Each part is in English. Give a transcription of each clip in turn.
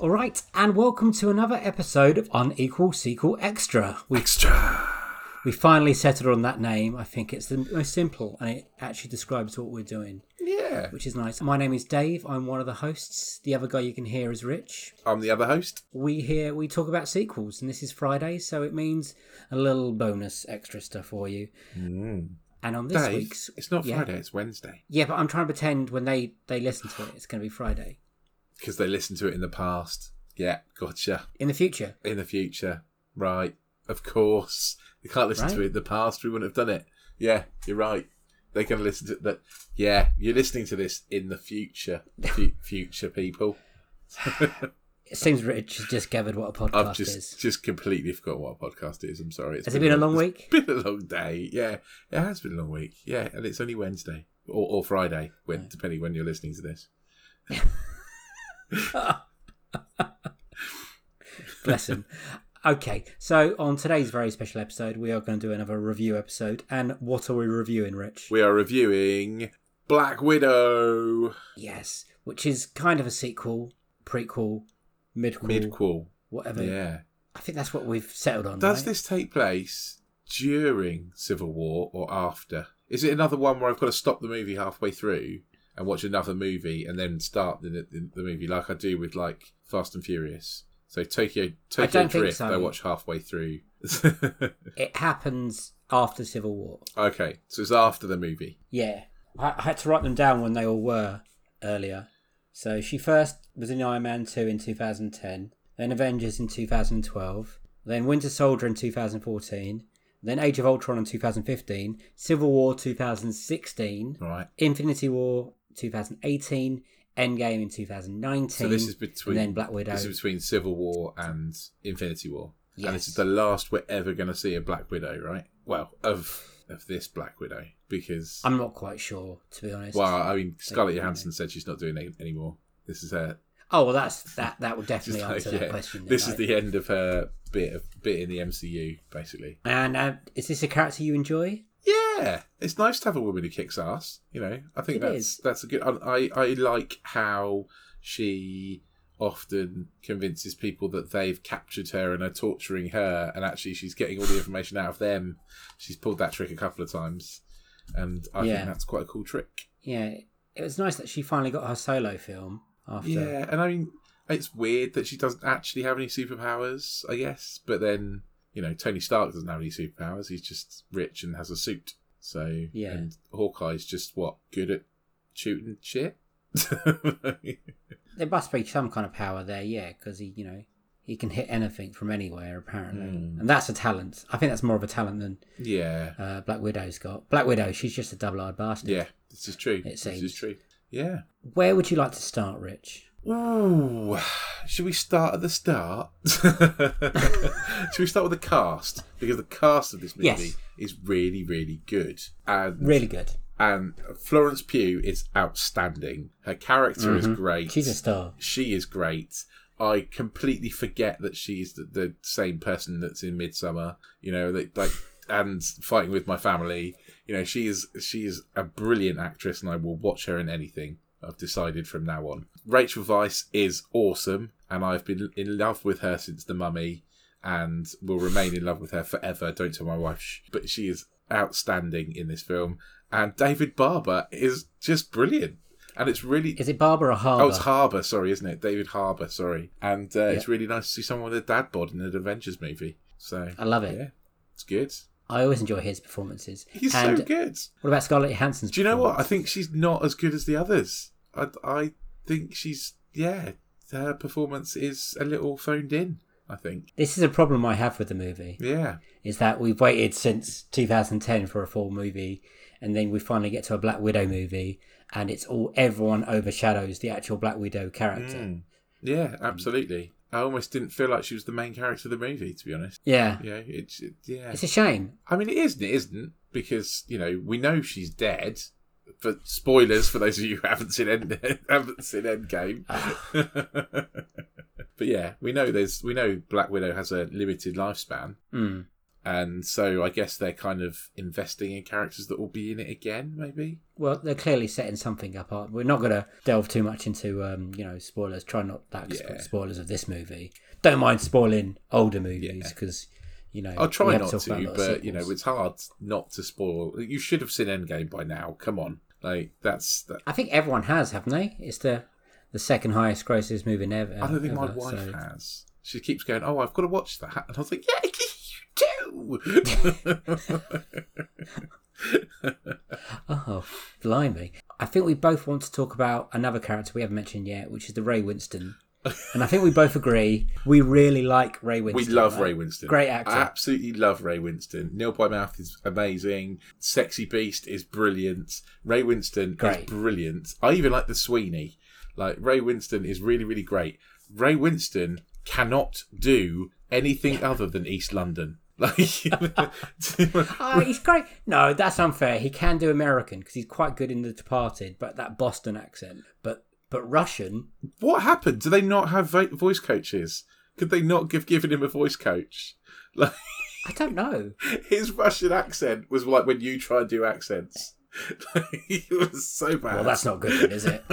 All right, and welcome to another episode of Unequal Sequel Extra. We finally settled on that name. I think it's the most simple, and it actually describes what we're doing. Yeah. Which is nice. My name is Dave. I'm one of the hosts. The other guy you can hear is Rich. I'm the other host. We talk about sequels, and this is Friday, so it means a little bonus extra stuff for you. Mm. And on this week's... It's not Friday, it's Wednesday. Yeah, but I'm trying to pretend when they listen to it, it's going to be Friday. Because they listened to it in the past. Yeah, gotcha. In the future. Right. Of course. They can't listen to it in the past. We wouldn't have done it. Yeah, you're right. They're going to listen to that. Yeah, you're listening to this in the future. Future people. It seems Rich has just gathered what a podcast is. I've just completely forgot what a podcast is. I'm sorry. Has it been a long week? It's been a long day. Yeah, it has been a long week. Yeah, and it's only Wednesday or Friday, depending when you're listening to this. Bless him. Okay, so on today's very special episode, we are going to do another review episode. And what are we reviewing, Rich? We are reviewing Black Widow. Yes, which is kind of a sequel, prequel, midquel, whatever. Yeah, I think that's what we've settled on. Does this take place during Civil War or after? Is it another one where I've got to stop the movie halfway through and watch another movie and then start the movie like I do with like Fast and Furious? So Tokyo Drift, I watch halfway through. It happens after Civil War. Okay, so it's after the movie. Yeah. I had to write them down when they all were earlier. So she first was in Iron Man 2 in 2010, then Avengers in 2012, then Winter Soldier in 2014, then Age of Ultron in 2015, Civil War 2016, right. Infinity War 2018, Endgame in 2019. So this is between and then Black Widow. This is between Civil War and Infinity War. Yes. And this is the last we're ever going to see a Black Widow, right? Well, of this Black Widow, because I'm not quite sure, to be honest. Well, I mean, Scarlett Johansson said she's not doing it anymore. This is her. Oh well, that would definitely answer that question. This is the end of her bit in the MCU, basically. And is this a character you enjoy? Yeah, it's nice to have a woman who kicks ass. You know, I think that's a good. I like how she often convinces people that they've captured her and are torturing her, and actually she's getting all the information out of them. She's pulled that trick a couple of times, and I think that's quite a cool trick. Yeah, it was nice that she finally got her solo film after. Yeah, and I mean, it's weird that she doesn't actually have any superpowers, I guess, but then. You know, Tony Stark doesn't have any superpowers. He's just rich and has a suit. So, yeah. And Hawkeye's just, good at shooting shit? There must be some kind of power there, yeah, because he can hit anything from anywhere, apparently. Mm. And that's a talent. I think that's more of a talent than Black Widow's got. Black Widow, she's just a double-eyed bastard. Yeah, this is true. It seems. This is true, yeah. Where would you like to start, Rich? Oh, should we start at the start? Should we start with the cast? Because the cast of this movie is really, really good. And Florence Pugh is outstanding. Her character is great. She's a star. She is great. I completely forget that she's the same person that's in Midsommar, you know, that, like, and Fighting with My Family. You know, she is a brilliant actress, and I will watch her in anything. I've decided from now on. Rachel Weisz is awesome, and I've been in love with her since The Mummy, and will remain in love with her forever. Don't tell my wife, but she is outstanding in this film. And David Barber is just brilliant. And it's really... Is it Barber or Harbour? Oh, it's Harbour, sorry, isn't it? David Harbour, sorry. And yeah. It's really nice to see someone with a dad bod in an Avengers movie. So I love it. Yeah, it's good. I always enjoy his performances. He's so good. What about Scarlett Johansson's? Do you know what? I think she's not as good as the others. I think she's... Yeah, her performance is a little phoned in, I think. This is a problem I have with the movie. Yeah. Is that we've waited since 2010 for a full movie, and then we finally get to a Black Widow movie, and it's all... Everyone overshadows the actual Black Widow character. Mm. Yeah, absolutely. I almost didn't feel like she was the main character of the movie, to be honest. Yeah. You know, it's a shame. I mean, it is and it isn't, because, you know, we know she's dead. But spoilers for those of you who haven't seen Endgame. But yeah, we know Black Widow has a limited lifespan. Mm. And so I guess they're kind of investing in characters that will be in it again, maybe? Well, they're clearly setting something up. We're not going to delve too much into, spoilers. Try not to spoilers of this movie. Don't mind spoiling older movies because, I'll try not to, but, it's hard not to spoil. You should have seen Endgame by now. Come on. Like, I think everyone has, haven't they? It's the second highest grossest movie ever. I don't think my wife has. She keeps going, oh, I've got to watch that. And I was like, yeah, you do! Oh, blimey. I think we both want to talk about another character we haven't mentioned yet, which is the Ray Winstone. And I think we both agree we really like Ray Winstone. We love Ray Winstone. Great actor. I absolutely love Ray Winstone. Nil By Mouth is amazing. Sexy Beast is brilliant. Ray Winstone is brilliant. I even like The Sweeney. Like, Ray Winstone is really, really great. Ray Winstone cannot do anything other than East London. Like, he's great. No, that's unfair. He can do American because he's quite good in The Departed, but that Boston accent. But Russian. What happened? Do they not have voice coaches? Could they not have given him a voice coach? Like, I don't know. His Russian accent was like when you try and do accents. It was so bad. Well, that's not good, is it?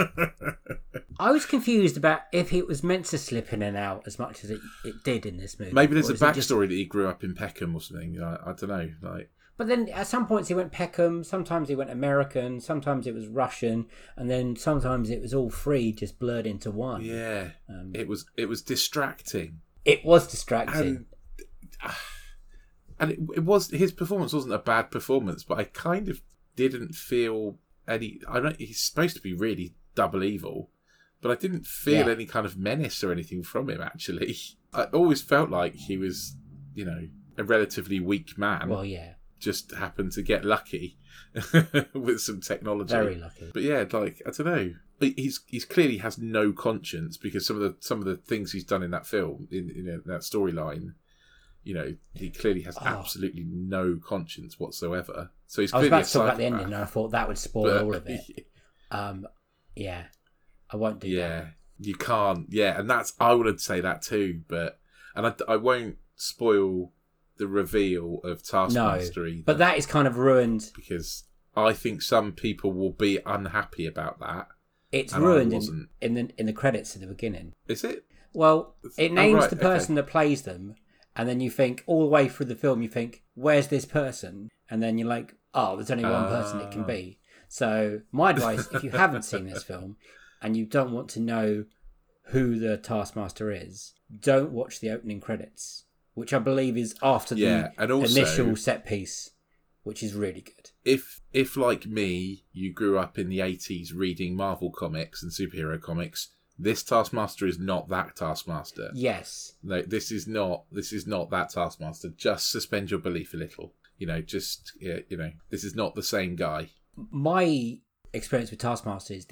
I was confused about if it was meant to slip in and out as much as it did in this movie. Maybe there's a backstory that he grew up in Peckham or something. I don't know. Like, but then at some points he went Peckham, sometimes he went American, sometimes it was Russian, and then sometimes it was all three just blurred into one. Yeah, it was distracting. It was distracting. And it was his performance wasn't a bad performance, but I kind of didn't feel any... I don't... He's supposed to be really double evil, but I didn't feel any kind of menace or anything from him, actually. I always felt like he was, a relatively weak man. Well, yeah. Just happened to get lucky with some technology. Very lucky. But yeah, like, I don't know. He's clearly has no conscience because some of the things he's done in that film, in that storyline... he clearly has absolutely no conscience whatsoever. So he's clearly... I was about to talk about the ending, and I thought that would spoil all of it. I won't do that. Yeah, you can't. Yeah, and that's... I would say that too, but... And I won't spoil the reveal of Taskmaster either. But that is kind of ruined... Because I think some people will be unhappy about that. It's ruined in the credits at the beginning. Is it? Well, it names the person that plays them... And then you think, all the way through the film, you think, where's this person? And then you're like, oh, there's only one person it can be. So my advice, if you haven't seen this film and you don't want to know who the Taskmaster is, don't watch the opening credits, which I believe is after the initial set piece, which is really good. If like me, you grew up in the 80s reading Marvel comics and superhero comics, this Taskmaster is not that Taskmaster. Yes. No, this is not that Taskmaster. Just suspend your belief a little. This is not the same guy. My experience with Taskmaster is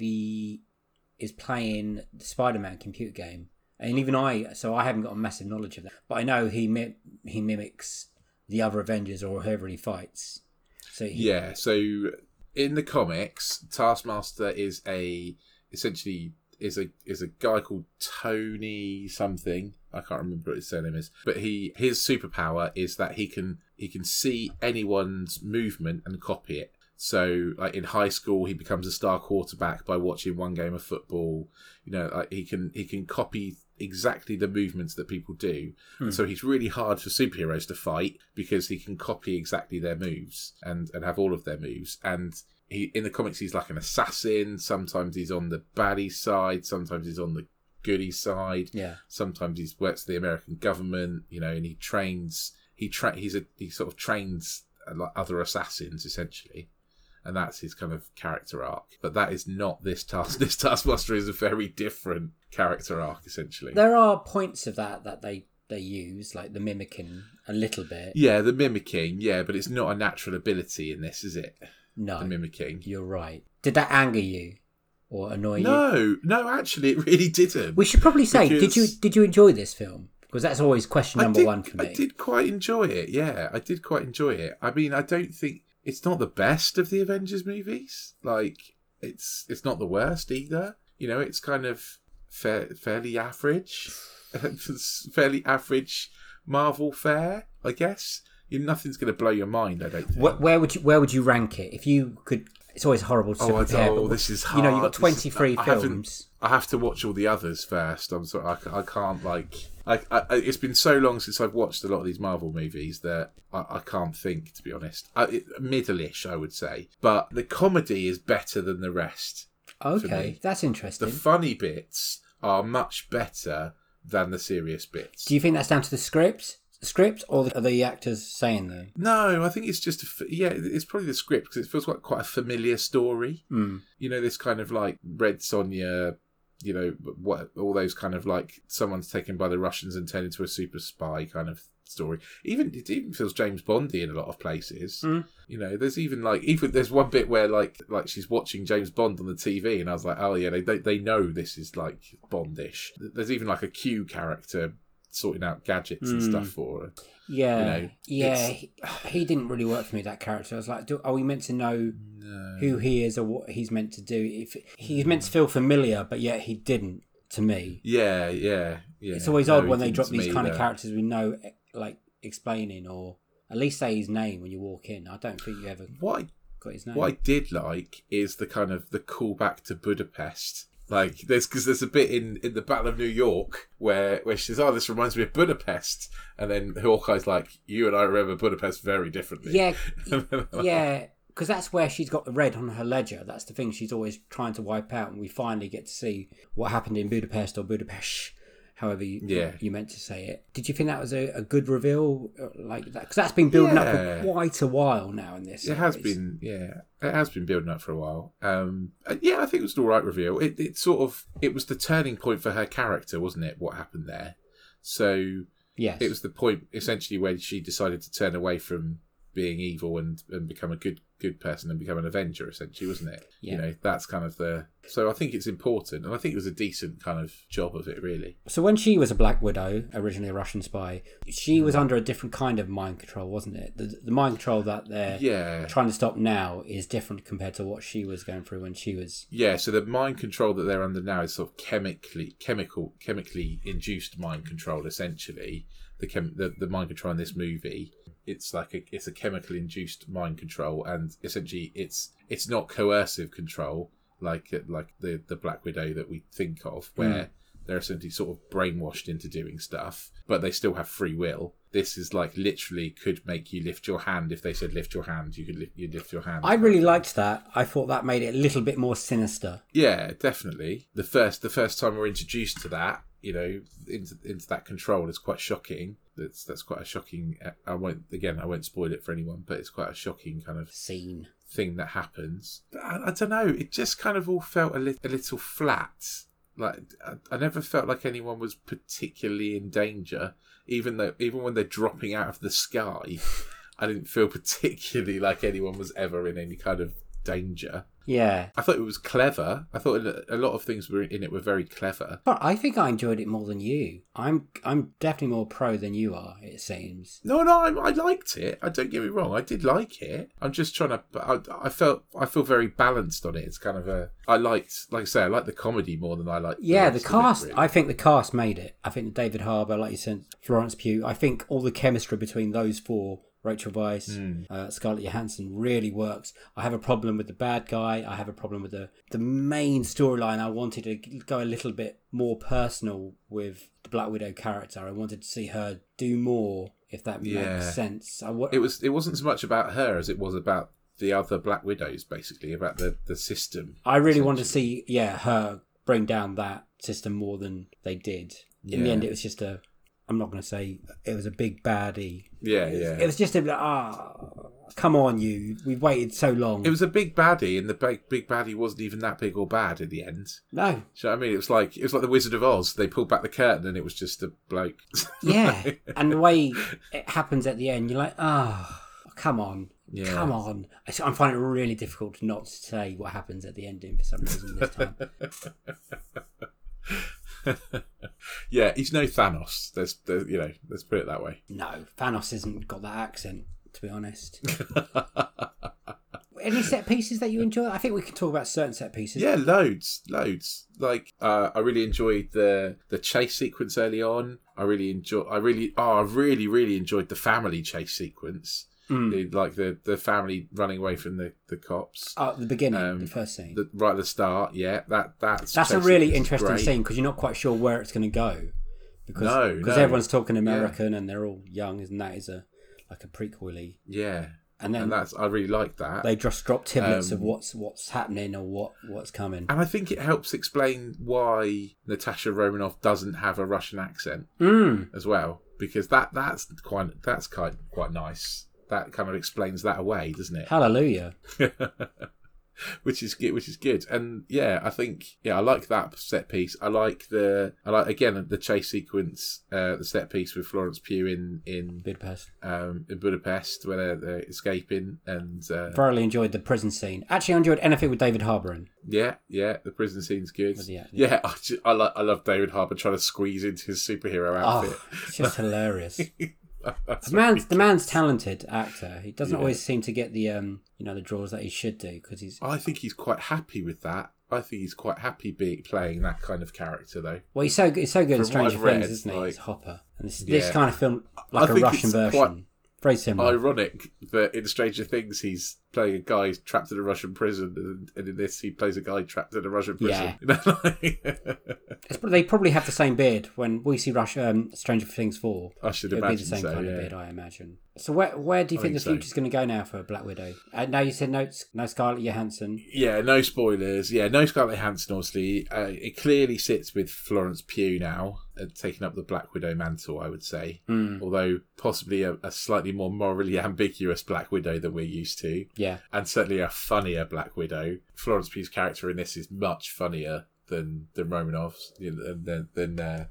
playing the Spider-Man computer game. And even I haven't got a massive knowledge of that. But I know he mimics the other Avengers or whoever he fights. So so in the comics, Taskmaster is essentially is a guy called Tony something. I can't remember what his surname is, but his superpower is that he can see anyone's movement and copy it. So, like in high school, he becomes a star quarterback by watching one game of football. You know, like he can copy exactly the movements that people do. Hmm. So he's really hard for superheroes to fight because he can copy exactly their moves and have all of their moves. And he in the comics, he's like an assassin. Sometimes he's on the baddie side. Sometimes he's on the goody side. Yeah. Sometimes he works for the American government. You know, and he trains. He sort of trains like other assassins essentially. And that's his kind of character arc. But that is not this task. This Taskmaster is a very different character arc, essentially. There are points of that they use, like the mimicking a little bit. Yeah, the mimicking, yeah. But it's not a natural ability in this, is it? No. The mimicking. You're right. Did that anger you or annoy you? No, actually, it really didn't. We should probably say, did you enjoy this film? Because that's always question number one for me. I did quite enjoy it, yeah. I did quite enjoy it. I mean, I don't think... It's not the best of the Avengers movies. Like, it's not the worst either. You know, it's kind of fairly average. It's fairly average Marvel fare, I guess. Nothing's going to blow your mind, I don't think. Where would you rank it? If you could... It's always horrible to compare. Oh, this is hard. You know, you've got 23 films. I have to watch all the others first. I'm sorry, I can't, like... it's been so long since I've watched a lot of these Marvel movies that I can't think, to be honest. Middle-ish, I would say. But the comedy is better than the rest. Okay, that's interesting. The funny bits are much better than the serious bits. Do you think that's down to the script? Or are the actors saying them? No, I think it's just it's probably the script because it feels like quite a familiar story. Mm. You know, this kind of like Red Sonja, you know, what all those kind of like someone's taken by the Russians and turned into a super spy kind of story. It even feels James Bondy in a lot of places. Mm. You know, there's one bit where like she's watching James Bond on the TV, and I was like, oh yeah, they know this is like Bondish. There's even like a Q character sorting out gadgets and stuff for her. Yeah, you know, yeah. He didn't really work for me, that character. I was like, are we meant to know who he is or what he's meant to do? If he's meant to feel familiar, but yet he didn't to me. Yeah. It's always odd when they drop these kind of characters we know, like explaining or at least say his name when you walk in. I don't think you ever got his name. What I did like is the kind of the callback to Budapest. Like, there's a bit in the Battle of New York where she says, oh, this reminds me of Budapest. And then Hawkeye's like, you and I remember Budapest very differently. Yeah, yeah, because that's where she's got the red on her ledger. That's the thing she's always trying to wipe out. And we finally get to see what happened in Budapest or Budapest, however you meant to say it. Did you think that was a good reveal like that? Because that's been building up for quite a while now in this. It has been, yeah. It has been building up for a while. Yeah, I think it was an all right reveal. It was the turning point for her character, wasn't it? What happened there? So yes. It was the point essentially when she decided to turn away from being evil and become a good person and become an Avenger, essentially, wasn't it? Yeah. You know, that's kind of the... So I think it's important, and I think it was a decent kind of job of it, really. So when she was a Black Widow, originally a Russian spy, she was under a different kind of mind control, wasn't it? The mind control that they're trying to stop now is different compared to what she was going through when she was... Yeah, so the mind control that they're under now is sort of chemically induced mind control, essentially, the mind control in this movie. It's like it's a chemical induced mind control, and essentially it's not coercive control like the Black Widow that we think of, where they're essentially sort of brainwashed into doing stuff, but they still have free will. This is like literally could make you lift your hand. If they said lift your hand, you lift your hand. I really liked that. I thought that made it a little bit more sinister. Yeah, definitely. The first time we're introduced to that, you know, into that control is quite shocking. That's quite a shocking... I won't spoil it for anyone, but it's quite a shocking kind of scene thing that happens. I don't know. It just kind of all felt a little flat. Like I never felt like anyone was particularly in danger, even when they're dropping out of the sky, I didn't feel particularly like anyone was ever in any kind of danger. Yeah. I thought it was clever. I thought a lot of things were in it were very clever. But I think I enjoyed it more than you. I'm definitely more pro than you are, it seems. No, I liked it. I don't get me wrong. I did like it. I'm just trying to... I feel very balanced on it. It's kind of a... I like the comedy more than I like... Yeah, the cast... It, really. I think the cast made it. I think David Harbour, like you said, Florence Pugh. I think all the chemistry between those four... Rachel Weisz, Scarlett Johansson really works. I have a problem with the bad guy. I have a problem with the main storyline. I wanted to go a little bit more personal with the Black Widow character. I wanted to see her do more, if that makes sense. It wasn't so much about her as it was about the other Black Widows, basically, about the system. I really wanted to see her bring down that system more than they did. In the end, it was just a... I'm not going to say it was a big baddie. It was just a bit, come on, you. We've waited so long. It was a big baddie, and the big baddie wasn't even that big or bad in the end. No. Do you know what I mean? It was like The Wizard of Oz. They pulled back the curtain, and it was just a bloke. Yeah. And the way it happens at the end, you're like, come on. Yeah. Come on. I'm finding it really difficult to not say what happens at the ending for some reason this time. Yeah, he's no Thanos. There's, let's put it that way. No, Thanos hasn't got that accent, to be honest. Any set pieces that you enjoy? I think we can talk about certain set pieces. Yeah, loads. Like, I really enjoyed the chase sequence early on. I really enjoyed the family chase sequence. Like the family running away from the cops. At the beginning, the first scene. Right at the start, yeah. That's a really interesting scene because you're not quite sure where it's going to go. Because everyone's talking American and they're all young, and that is like a prequel-y. Yeah. And then I really like that. They just drop tidbits of what's happening or what's coming. And I think it helps explain why Natasha Romanoff doesn't have a Russian accent as well, because that's quite nice. That kind of explains that away, doesn't it? Hallelujah. Which is good. And I like that set piece. I like the chase sequence, the set piece with Florence Pugh in Budapest. In Budapest where they're escaping, and thoroughly enjoyed the prison scene. Actually, I enjoyed anything with David Harbour in. Yeah, the prison scene's good. I love David Harbour trying to squeeze into his superhero outfit. It's just hilarious. The man's talented actor. He doesn't always seem to get the the draws that he should do because he's. I think he's quite happy with that. I think he's quite happy playing that kind of character though. Well, he's so good in Stranger Things, isn't he? He's Hopper, and this kind of film, like a Russian version, very similar. Ironic that in Stranger Things he's playing a guy trapped in a Russian prison, and in this he plays a guy trapped in a Russian prison. Yeah. They probably have the same beard when we see Stranger Things 4. I should imagine it'll be the same kind of beard, I imagine. So where do you think the future's going to go now for Black Widow? Now you said no Scarlett Johansson. Yeah, no spoilers. Yeah, no Scarlett Johansson, obviously. It clearly sits with Florence Pugh now, taking up the Black Widow mantle, I would say. Although possibly a slightly more morally ambiguous Black Widow than we're used to. Yeah. And certainly a funnier Black Widow. Florence Pugh's character in this is much funnier than Romanoff's, than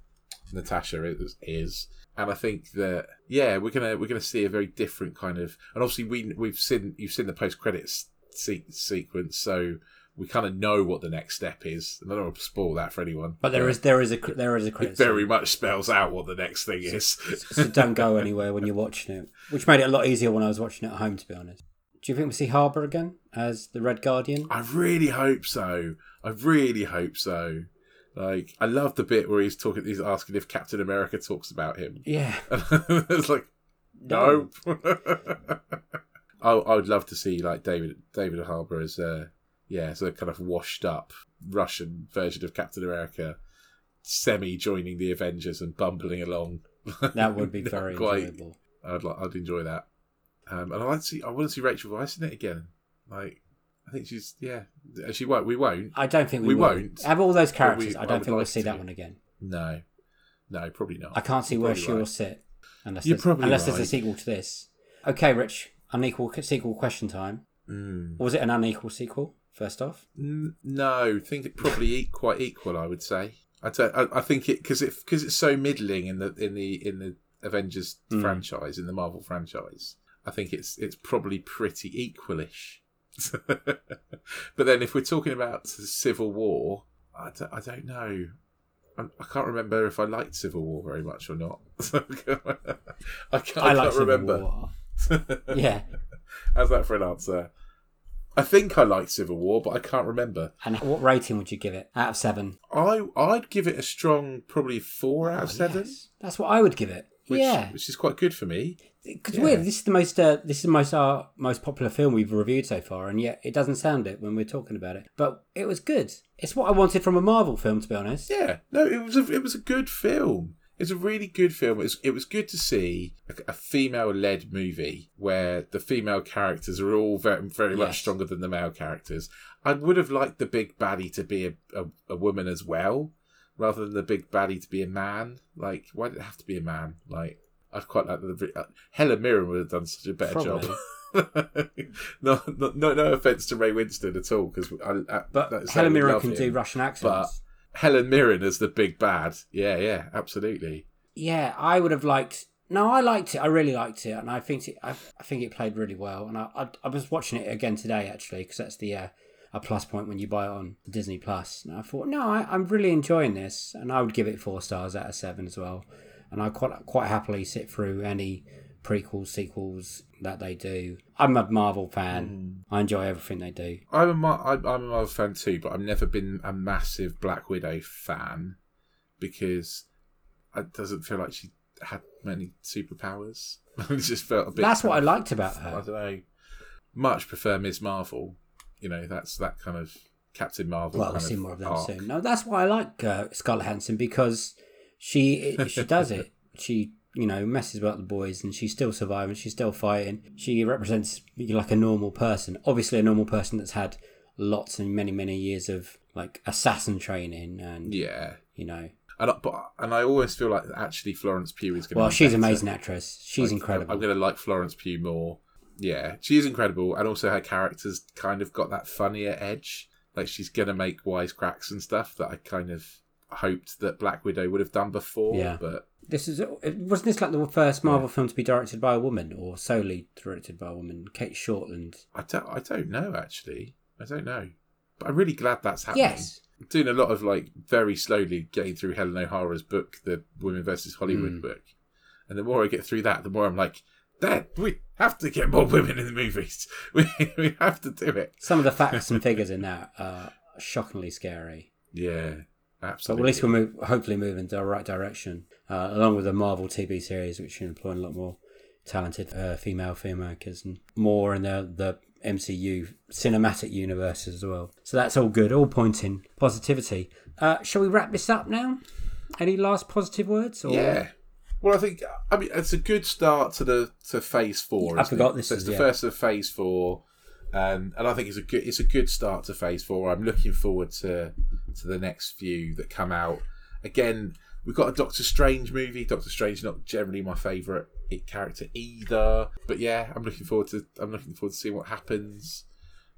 Natasha is. And I think that we're gonna see a very different kind of, and obviously you've seen the post credits sequence, so we kind of know what the next step is. And I don't want to spoil that for anyone, but there is a credits. It very much spells out what the next thing is. So don't go anywhere when you're watching it, which made it a lot easier when I was watching it at home, to be honest. Do you think we see Harbour again as the Red Guardian? I really hope so. Like, I love the bit where he's asking if Captain America talks about him. Yeah. It's like, no. I would love to see like David Harbour as a kind of washed up Russian version of Captain America, semi joining the Avengers and bumbling along. That would be very enjoyable. I'd enjoy that. And I want to see Rachel Weisz in it again. Like, I think she's she won't. We won't. I don't think we won't. Out of all those characters, I don't think we'll see that one again. No, probably not. I can't see where she will sit unless there's a sequel to this. Okay, Rich. Unequal sequel question time. Was it an unequal sequel? First off, no. I think it probably quite equal. I would say. I think it because it's so middling in the Avengers franchise, in the Marvel franchise. I think it's probably pretty equalish. But then if we're talking about the Civil War, I don't know. I can't remember if I liked Civil War very much or not. I can't remember. Yeah. How's that for an answer? I think I liked Civil War, but I can't remember. And what rating would you give it out of 7? I'd give it a strong probably 4 out of 7. Yes. That's what I would give it. Which is quite good for me. Because this is our most popular film we've reviewed so far, and yet it doesn't sound it when we're talking about it. But it was good. It's what I wanted from a Marvel film, to be honest. Yeah, no, it was a good film. It's a really good film. It was good to see a female-led movie where the female characters are all very, very much stronger than the male characters. I would have liked the big baddie to be a woman as well, rather than the big baddie to be a man. Like, why did it have to be a man? Like, I'd quite like Helen Mirren would have done such a better job. No offense to Ray Winstone at all, because but Helen Mirren can do Russian accents. But Helen Mirren as the big bad, yeah, absolutely. Yeah, I would have liked. No, I liked it. I really liked it, and I think it played really well. And I was watching it again today actually, because that's the a plus point when you buy it on Disney Plus. And I thought, I'm really enjoying this, and I would give it 4 stars out of 7 as well. And I quite happily sit through any prequels, sequels that they do. I'm a Marvel fan. I enjoy everything they do. I'm a Marvel fan too, but I've never been a massive Black Widow fan because it doesn't feel like she had many superpowers. It just felt a bit. That's what I liked about her. I don't know. Much prefer Ms. Marvel. You know, that's that kind of Captain Marvel. Well, we'll see more of them soon. No, that's why I like Scarlett Johansson, because she does it. She, messes about the boys, and she's still surviving. She's still fighting. She represents like a normal person. Obviously a normal person that's had lots and many, many years of like assassin training and, And I always feel like actually Florence Pugh is going to be she's an amazing actress. She's incredible. I'm going to like Florence Pugh more. Yeah, she is incredible. And also her character's kind of got that funnier edge. Like she's going to make wisecracks and stuff that I kind of hoped that Black Widow would have done before, but wasn't this like the first Marvel film to be directed by a woman, or solely directed by a woman? Kate Shortland. I don't know actually. I don't know, but I'm really glad that's happening. Yes, I'm doing a lot of like very slowly getting through Helen O'Hara's book, the Women versus Hollywood book, and the more I get through that, the more I'm like, Dad, we have to get more women in the movies. We have to do it. Some of the facts and figures in that are shockingly scary. Yeah. Absolutely. But at least we'll hopefully move in the right direction, along with the Marvel TV series, which are employing a lot more talented female filmmakers and more in the MCU cinematic universe as well. So that's all good, all pointing positivity. Shall we wrap this up now? Any last positive words? Or? Yeah. Well, I mean it's a good start to Phase 4. I forgot this. So it's the first of Phase 4. And I think it's a good start to Phase 4. I'm looking forward to the next few that come out. Again, we've got a Doctor Strange movie. Doctor Strange not generally my favourite character either, but I'm looking forward to seeing what happens.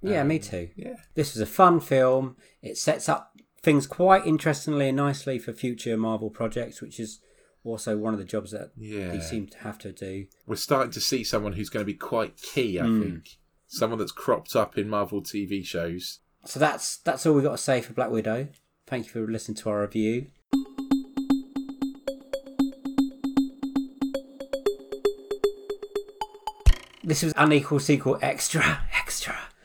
Yeah, me too. Yeah, this was a fun film. It sets up things quite interestingly and nicely for future Marvel projects, which is also one of the jobs that they seem to have to do. We're starting to see someone who's going to be quite key, I think. Someone that's cropped up in Marvel TV shows. So that's all we got to say for Black Widow. Thank you for listening to our review. This was Unequal Sequel Extra.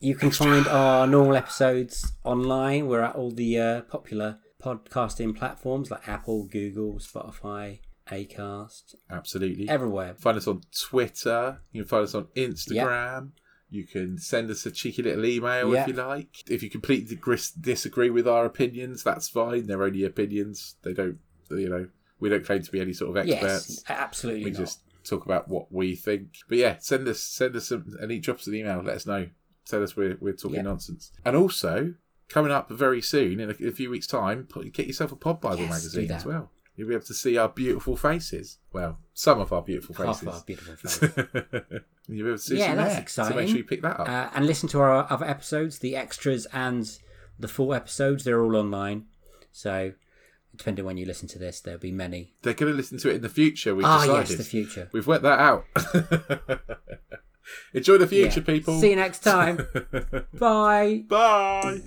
You can find our normal episodes online. We're at all the popular podcasting platforms like Apple, Google, Spotify, Acast. Absolutely. Everywhere. Find us on Twitter. You can find us on Instagram. Yep. You can send us a cheeky little email if you like. If you completely disagree with our opinions, that's fine. They're only opinions. They don't, we don't claim to be any sort of experts. Yes, absolutely not. We just talk about what we think. But yeah, send us some, and drop us an email. Let us know. Tell us we're talking nonsense. And also, coming up very soon, in a few weeks' time, get yourself a Pod Bible magazine as well. You'll be able to see our beautiful faces. Well, some of our beautiful faces. Half of our beautiful faces. You'll be able to see some that's exciting. So make sure you pick that up. And listen to our other episodes, the extras and the full episodes. They're all online. So depending on when you listen to this, there'll be many. They're going to listen to it in the future. We've decided. Yes, the future. We've worked that out. Enjoy the future, people. See you next time. Bye. Bye.